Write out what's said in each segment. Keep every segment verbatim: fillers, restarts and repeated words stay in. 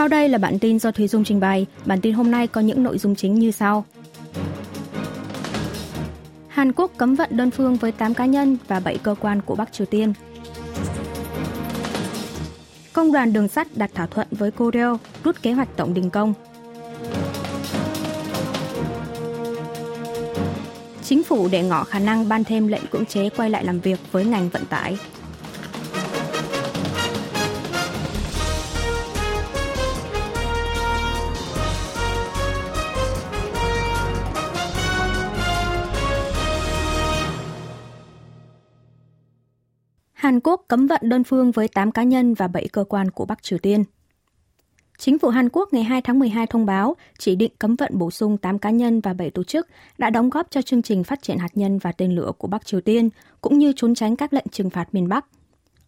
Sau đây là bản tin do Thúy Dung trình bày. Bản tin hôm nay có những nội dung chính như sau. Hàn Quốc cấm vận đơn phương với tám cá nhân và bảy cơ quan của Bắc Triều Tiên. Công đoàn đường sắt đạt thỏa thuận với Korail, rút kế hoạch tổng đình công. Chính phủ để ngỏ khả năng ban thêm lệnh cưỡng chế quay lại làm việc với ngành vận tải. Hàn Quốc cấm vận đơn phương với tám cá nhân và bảy cơ quan của Bắc Triều Tiên. Chính phủ Hàn Quốc ngày hai tháng mười hai thông báo chỉ định cấm vận bổ sung tám cá nhân và bảy tổ chức đã đóng góp cho chương trình phát triển hạt nhân và tên lửa của Bắc Triều Tiên, cũng như trốn tránh các lệnh trừng phạt miền Bắc.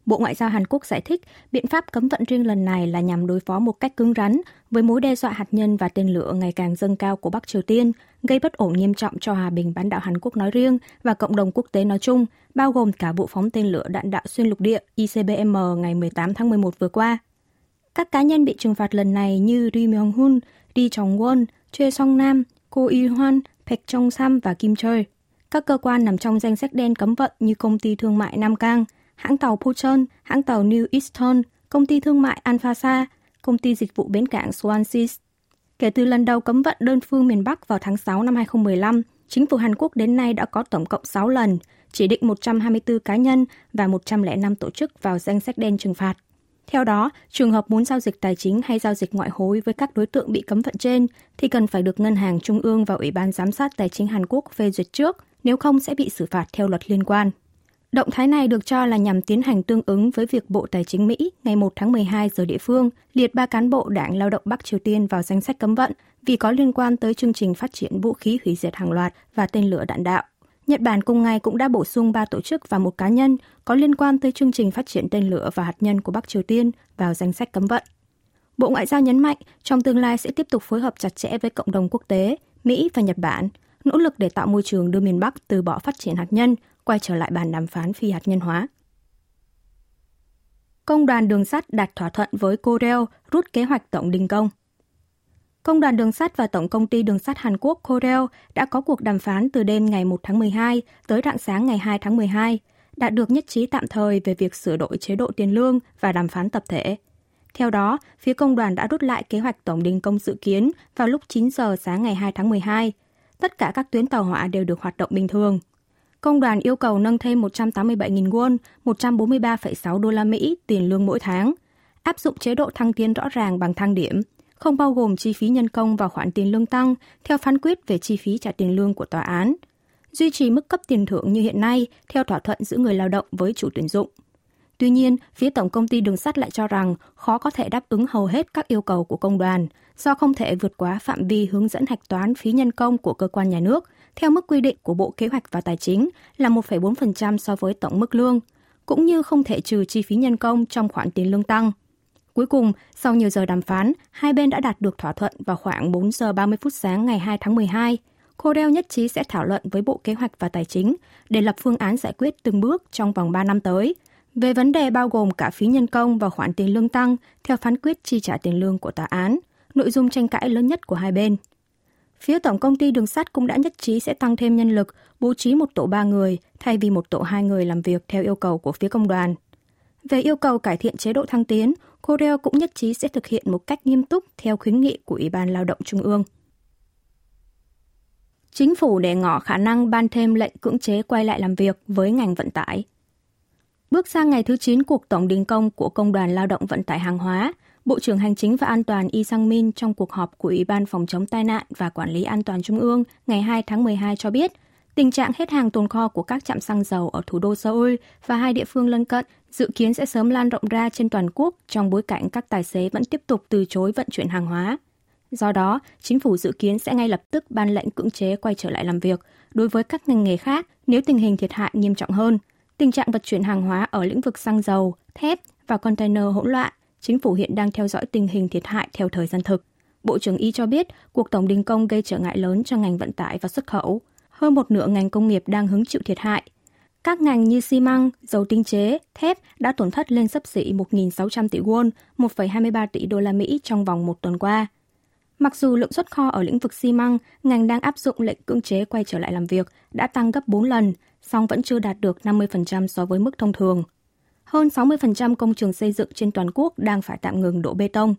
Bộ Ngoại giao Hàn Quốc giải thích biện pháp cấm vận riêng lần này là nhằm đối phó một cách cứng rắn với mối đe dọa hạt nhân và tên lửa ngày càng dâng cao của Bắc Triều Tiên, gây bất ổn nghiêm trọng cho hòa bình bán đảo Hàn Quốc nói riêng và cộng đồng quốc tế nói chung, bao gồm cả vụ phóng tên lửa đạn đạo xuyên lục địa I C B M ngày mười tám tháng mười một vừa qua. Các cá nhân bị trừng phạt lần này như Ri Myung Hun, Ri Jong Won, Choe Song Nam, Ko Yi Hwan, Baek Jong Sam và Kim Chul. Các cơ quan nằm trong danh sách đen cấm vận như công ty thương mại Nam Kang, hãng tàu Puchon, hãng tàu New Easton, công ty thương mại Alphasa, công ty dịch vụ bến cảng Swansea. Kể từ lần đầu cấm vận đơn phương miền Bắc vào tháng sáu năm hai nghìn không trăm mười lăm, chính phủ Hàn Quốc đến nay đã có tổng cộng sáu lần, chỉ định một trăm hai mươi tư cá nhân và một trăm lẻ năm tổ chức vào danh sách đen trừng phạt. Theo đó, trường hợp muốn giao dịch tài chính hay giao dịch ngoại hối với các đối tượng bị cấm vận trên thì cần phải được Ngân hàng Trung ương và Ủy ban Giám sát Tài chính Hàn Quốc phê duyệt trước, nếu không sẽ bị xử phạt theo luật liên quan. Động thái này được cho là nhằm tiến hành tương ứng với việc Bộ Tài chính Mỹ ngày một tháng mười hai giờ địa phương liệt ba cán bộ Đảng Lao động Bắc Triều Tiên vào danh sách cấm vận vì có liên quan tới chương trình phát triển vũ khí hủy diệt hàng loạt và tên lửa đạn đạo. Nhật Bản cùng ngày cũng đã bổ sung ba tổ chức và một cá nhân có liên quan tới chương trình phát triển tên lửa và hạt nhân của Bắc Triều Tiên vào danh sách cấm vận. Bộ Ngoại giao nhấn mạnh trong tương lai sẽ tiếp tục phối hợp chặt chẽ với cộng đồng quốc tế, Mỹ và Nhật Bản, nỗ lực để tạo môi trường đưa miền Bắc từ bỏ phát triển hạt nhân, quay trở lại bàn đàm phán phi hạt nhân hóa. Công đoàn đường sắt đạt thỏa thuận với Korail, rút kế hoạch tổng đình công. Công đoàn đường sắt và Tổng công ty đường sắt Hàn Quốc Korail đã có cuộc đàm phán từ đêm ngày một tháng mười hai tới rạng sáng ngày hai tháng mười hai, đạt được nhất trí tạm thời về việc sửa đổi chế độ tiền lương và đàm phán tập thể. Theo đó, phía công đoàn đã rút lại kế hoạch tổng đình công dự kiến vào lúc chín giờ sáng ngày hai tháng mười hai. Tất cả các tuyến tàu hỏa đều được hoạt động bình thường. Công đoàn yêu cầu nâng thêm một trăm tám mươi bảy nghìn won, một trăm bốn mươi ba phẩy sáu đô la Mỹ tiền lương mỗi tháng, áp dụng chế độ thăng tiến rõ ràng bằng thang điểm, không bao gồm chi phí nhân công và khoản tiền lương tăng theo phán quyết về chi phí trả tiền lương của tòa án, duy trì mức cấp tiền thưởng như hiện nay theo thỏa thuận giữa người lao động với chủ tuyển dụng. Tuy nhiên, phía Tổng công ty đường sắt lại cho rằng khó có thể đáp ứng hầu hết các yêu cầu của công đoàn do không thể vượt quá phạm vi hướng dẫn hạch toán phí nhân công của cơ quan nhà nước theo mức quy định của Bộ Kế hoạch và Tài chính là một phẩy bốn phần trăm so với tổng mức lương, cũng như không thể trừ chi phí nhân công trong khoản tiền lương tăng. Cuối cùng, sau nhiều giờ đàm phán, hai bên đã đạt được thỏa thuận vào khoảng bốn giờ ba mươi phút sáng ngày hai tháng mười hai. Korail nhất trí sẽ thảo luận với Bộ Kế hoạch và Tài chính để lập phương án giải quyết từng bước trong vòng ba năm tới về vấn đề bao gồm cả phí nhân công và khoản tiền lương tăng theo phán quyết chi trả tiền lương của tòa án, nội dung tranh cãi lớn nhất của hai bên. Phía Tổng công ty đường sắt cũng đã nhất trí sẽ tăng thêm nhân lực, bố trí một tổ ba người thay vì một tổ hai người làm việc theo yêu cầu của phía công đoàn. Về yêu cầu cải thiện chế độ thăng tiến, Korail cũng nhất trí sẽ thực hiện một cách nghiêm túc theo khuyến nghị của Ủy ban Lao động Trung ương. Chính phủ để ngỏ khả năng ban thêm lệnh cưỡng chế quay lại làm việc với ngành vận tải. Bước sang ngày thứ chín cuộc tổng đình công của Công đoàn Lao động Vận tải Hàng hóa, Bộ trưởng Hành chính và An toàn Yi Sang-min trong cuộc họp của Ủy ban Phòng chống tai nạn và Quản lý An toàn Trung ương ngày hai tháng mười hai cho biết, tình trạng hết hàng tồn kho của các trạm xăng dầu ở thủ đô Seoul và hai địa phương lân cận dự kiến sẽ sớm lan rộng ra trên toàn quốc trong bối cảnh các tài xế vẫn tiếp tục từ chối vận chuyển hàng hóa. Do đó, chính phủ dự kiến sẽ ngay lập tức ban lệnh cưỡng chế quay trở lại làm việc đối với các ngành nghề khác nếu tình hình thiệt hại nghiêm trọng hơn. Tình trạng vận chuyển hàng hóa ở lĩnh vực xăng dầu, thép và container hỗn loạn, chính phủ hiện đang theo dõi tình hình thiệt hại theo thời gian thực. Bộ trưởng Y cho biết cuộc tổng đình công gây trở ngại lớn cho ngành vận tải và xuất khẩu. Hơn một nửa ngành công nghiệp đang hứng chịu thiệt hại. Các ngành như xi măng, dầu tinh chế, thép đã tổn thất lên xấp xỉ một nghìn sáu trăm tỷ won, một phẩy hai mươi ba tỷ đô la Mỹ trong vòng một tuần qua. Mặc dù lượng xuất kho ở lĩnh vực xi măng, ngành đang áp dụng lệnh cưỡng chế quay trở lại làm việc đã tăng gấp bốn lần, song vẫn chưa đạt được năm mươi phần trăm so với mức thông thường. Hơn sáu mươi phần trăm công trường xây dựng trên toàn quốc đang phải tạm ngừng đổ bê tông.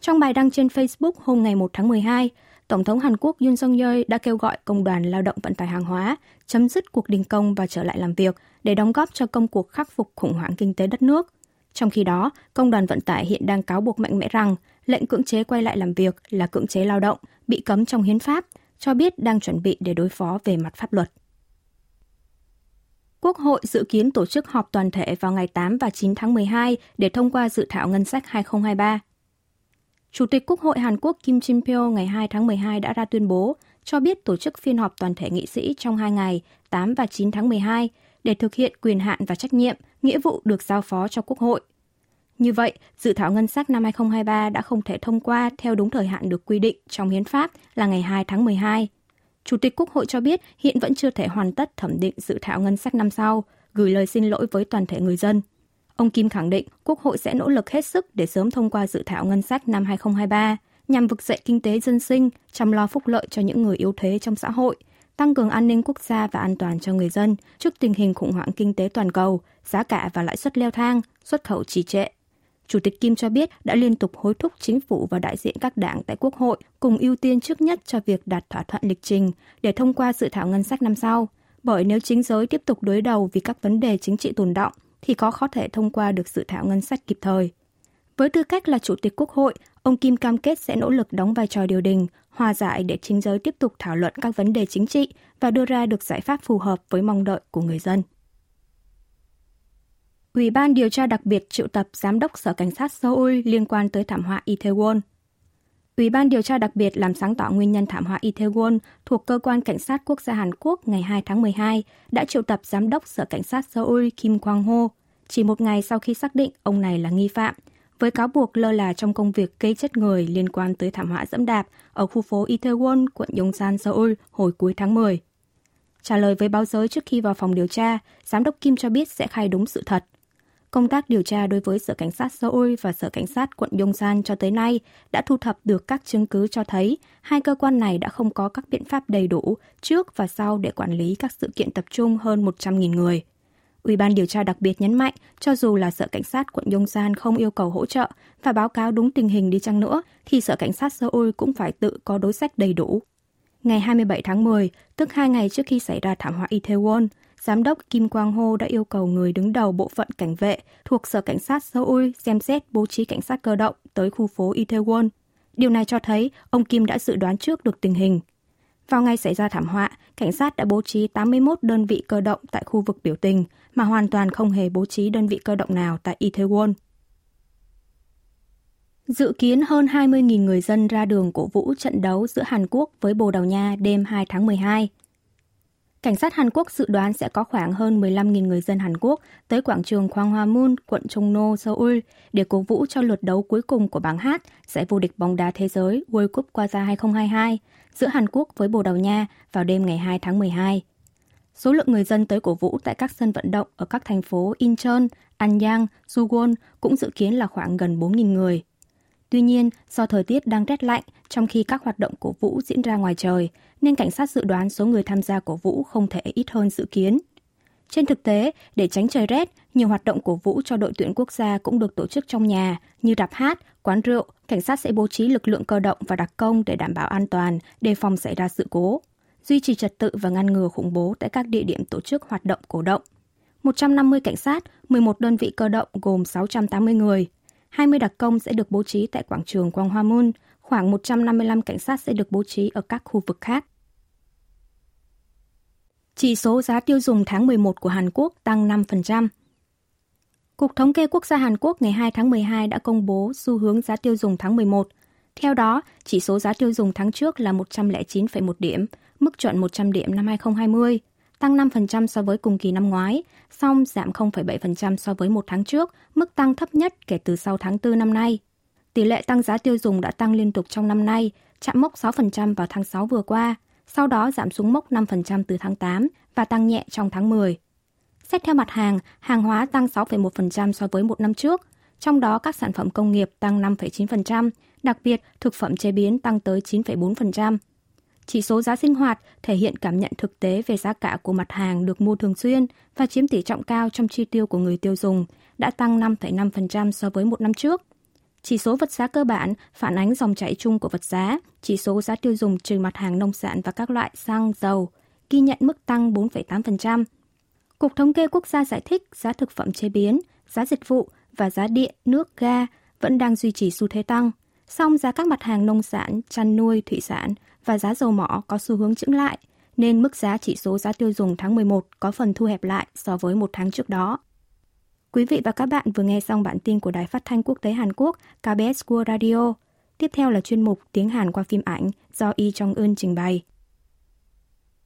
Trong bài đăng trên Facebook hôm ngày mùng một tháng mười hai, Tổng thống Hàn Quốc Yoon Suk Yeol đã kêu gọi Công đoàn Lao động Vận tải Hàng hóa chấm dứt cuộc đình công và trở lại làm việc để đóng góp cho công cuộc khắc phục khủng hoảng kinh tế đất nước. Trong khi đó, Công đoàn Vận tải hiện đang cáo buộc mạnh mẽ rằng lệnh cưỡng chế quay lại làm việc là cưỡng chế lao động, bị cấm trong hiến pháp, cho biết đang chuẩn bị để đối phó về mặt pháp luật. Quốc hội dự kiến tổ chức họp toàn thể vào ngày tám và chín tháng mười hai để thông qua dự thảo ngân sách hai không hai ba. Chủ tịch Quốc hội Hàn Quốc Kim Jin-pyo ngày hai tháng mười hai đã ra tuyên bố cho biết tổ chức phiên họp toàn thể nghị sĩ trong hai ngày tám và chín tháng mười hai để thực hiện quyền hạn và trách nhiệm, nghĩa vụ được giao phó cho Quốc hội. Như vậy, dự thảo ngân sách năm hai không hai ba đã không thể thông qua theo đúng thời hạn được quy định trong hiến pháp là ngày hai tháng mười hai. Chủ tịch Quốc hội cho biết hiện vẫn chưa thể hoàn tất thẩm định dự thảo ngân sách năm sau, gửi lời xin lỗi với toàn thể người dân. Ông Kim khẳng định Quốc hội sẽ nỗ lực hết sức để sớm thông qua dự thảo ngân sách năm hai không hai ba nhằm vực dậy kinh tế dân sinh, chăm lo phúc lợi cho những người yếu thế trong xã hội, tăng cường an ninh quốc gia và an toàn cho người dân trước tình hình khủng hoảng kinh tế toàn cầu, giá cả và lãi suất leo thang, xuất khẩu trì trệ. Chủ tịch Kim cho biết đã liên tục hối thúc chính phủ và đại diện các đảng tại Quốc hội cùng ưu tiên trước nhất cho việc đạt thỏa thuận lịch trình để thông qua dự thảo ngân sách năm sau, bởi nếu chính giới tiếp tục đối đầu vì các vấn đề chính trị tồn đọng, thì có khó thể thông qua được dự thảo ngân sách kịp thời. Với tư cách là Chủ tịch Quốc hội, ông Kim cam kết sẽ nỗ lực đóng vai trò điều đình, hòa giải để chính giới tiếp tục thảo luận các vấn đề chính trị và đưa ra được giải pháp phù hợp với mong đợi của người dân. Ủy ban điều tra đặc biệt triệu tập Giám đốc Sở Cảnh sát Seoul liên quan tới thảm họa Itaewon. Ủy ban điều tra đặc biệt làm sáng tỏ nguyên nhân thảm họa Itaewon thuộc Cơ quan Cảnh sát Quốc gia Hàn Quốc ngày hai tháng mười hai đã triệu tập Giám đốc Sở Cảnh sát Seoul Kim Kwang-ho chỉ một ngày sau khi xác định ông này là nghi phạm, với cáo buộc lơ là trong công việc gây chết người liên quan tới thảm họa dẫm đạp ở khu phố Itaewon, quận Yongsan, Seoul hồi cuối tháng mười. Trả lời với báo giới trước khi vào phòng điều tra, Giám đốc Kim cho biết sẽ khai đúng sự thật. Công tác điều tra đối với Sở Cảnh sát Seoul và Sở Cảnh sát quận Yongsan cho tới nay đã thu thập được các chứng cứ cho thấy hai cơ quan này đã không có các biện pháp đầy đủ trước và sau để quản lý các sự kiện tập trung hơn một trăm nghìn người. Ủy ban điều tra đặc biệt nhấn mạnh, cho dù là Sở Cảnh sát quận Yongsan không yêu cầu hỗ trợ và báo cáo đúng tình hình đi chăng nữa, thì Sở Cảnh sát Seoul cũng phải tự có đối sách đầy đủ. Ngày hai mươi bảy tháng mười, tức hai ngày trước khi xảy ra thảm họa Itaewon, Giám đốc Kim Kwang-ho đã yêu cầu người đứng đầu bộ phận cảnh vệ thuộc Sở Cảnh sát Seoul xem xét bố trí cảnh sát cơ động tới khu phố Itaewon. Điều này cho thấy ông Kim đã dự đoán trước được tình hình. Vào ngày xảy ra thảm họa, cảnh sát đã bố trí tám mươi mốt đơn vị cơ động tại khu vực biểu tình, mà hoàn toàn không hề bố trí đơn vị cơ động nào tại Itaewon. Dự kiến hơn hai mươi nghìn người dân ra đường cổ vũ trận đấu giữa Hàn Quốc với Bồ Đào Nha đêm hai tháng mười hai. Cảnh sát Hàn Quốc dự đoán sẽ có khoảng hơn mười lăm nghìn người dân Hàn Quốc tới quảng trường Gwanghwamun, quận Jongno, Seoul để cổ vũ cho lượt đấu cuối cùng của bảng H giải vô địch bóng đá thế giới World Cup Qatar hai không hai hai giữa Hàn Quốc với Bồ Đào Nha vào đêm ngày hai tháng mười hai. Số lượng người dân tới cổ vũ tại các sân vận động ở các thành phố Incheon, Anyang, Suwon cũng dự kiến là khoảng gần bốn nghìn người. Tuy nhiên, do thời tiết đang rét lạnh, trong khi các hoạt động cổ vũ diễn ra ngoài trời, nên cảnh sát dự đoán số người tham gia cổ vũ không thể ít hơn dự kiến. Trên thực tế, để tránh trời rét, nhiều hoạt động cổ vũ cho đội tuyển quốc gia cũng được tổ chức trong nhà, như rạp hát, quán rượu. Cảnh sát sẽ bố trí lực lượng cơ động và đặc công để đảm bảo an toàn, đề phòng xảy ra sự cố, duy trì trật tự và ngăn ngừa khủng bố tại các địa điểm tổ chức hoạt động cổ động. một trăm năm mươi cảnh sát, mười một đơn vị cơ động gồm sáu trăm tám mươi người. hai mươi đặc công sẽ được bố trí tại quảng trường Gwanghwamun, khoảng một trăm năm mươi lăm cảnh sát sẽ được bố trí ở các khu vực khác. Chỉ số giá tiêu dùng tháng mười một của Hàn Quốc tăng năm phần trăm. Cục Thống kê Quốc gia Hàn Quốc ngày hai tháng mười hai đã công bố xu hướng giá tiêu dùng tháng mười một. Theo đó, chỉ số giá tiêu dùng tháng trước là một trăm lẻ chín phẩy một điểm, mức chuẩn một trăm điểm năm hai không hai không, tăng năm phần trăm so với cùng kỳ năm ngoái, song giảm không phẩy bảy phần trăm so với một tháng trước, mức tăng thấp nhất kể từ sau tháng tư năm nay. Tỷ lệ tăng giá tiêu dùng đã tăng liên tục trong năm nay, chạm mốc sáu phần trăm vào tháng sáu vừa qua, sau đó giảm xuống mốc năm phần trăm từ tháng tám và tăng nhẹ trong tháng mười. Xét theo mặt hàng, hàng hóa tăng sáu phẩy một phần trăm so với một năm trước, trong đó các sản phẩm công nghiệp tăng năm phẩy chín phần trăm, đặc biệt thực phẩm chế biến tăng tới chín phẩy bốn phần trăm. Chỉ số giá sinh hoạt thể hiện cảm nhận thực tế về giá cả của mặt hàng được mua thường xuyên và chiếm tỷ trọng cao trong chi tiêu của người tiêu dùng, đã tăng năm phẩy năm phần trăm so với một năm trước. Chỉ số vật giá cơ bản phản ánh dòng chảy chung của vật giá, chỉ số giá tiêu dùng trừ mặt hàng nông sản và các loại xăng, dầu, ghi nhận mức tăng bốn phẩy tám phần trăm. Cục Thống kê Quốc gia giải thích giá thực phẩm chế biến, giá dịch vụ và giá điện, nước, ga vẫn đang duy trì xu thế tăng. Song giá các mặt hàng nông sản, chăn nuôi, thủy sản và giá dầu mỏ có xu hướng chững lại, nên mức giá chỉ số giá tiêu dùng tháng mười một có phần thu hẹp lại so với một tháng trước đó. Quý vị và các bạn vừa nghe xong bản tin của Đài Phát thanh Quốc tế Hàn Quốc K B S World Radio. Tiếp theo là chuyên mục Tiếng Hàn qua phim ảnh do Y Jong Un trình bày.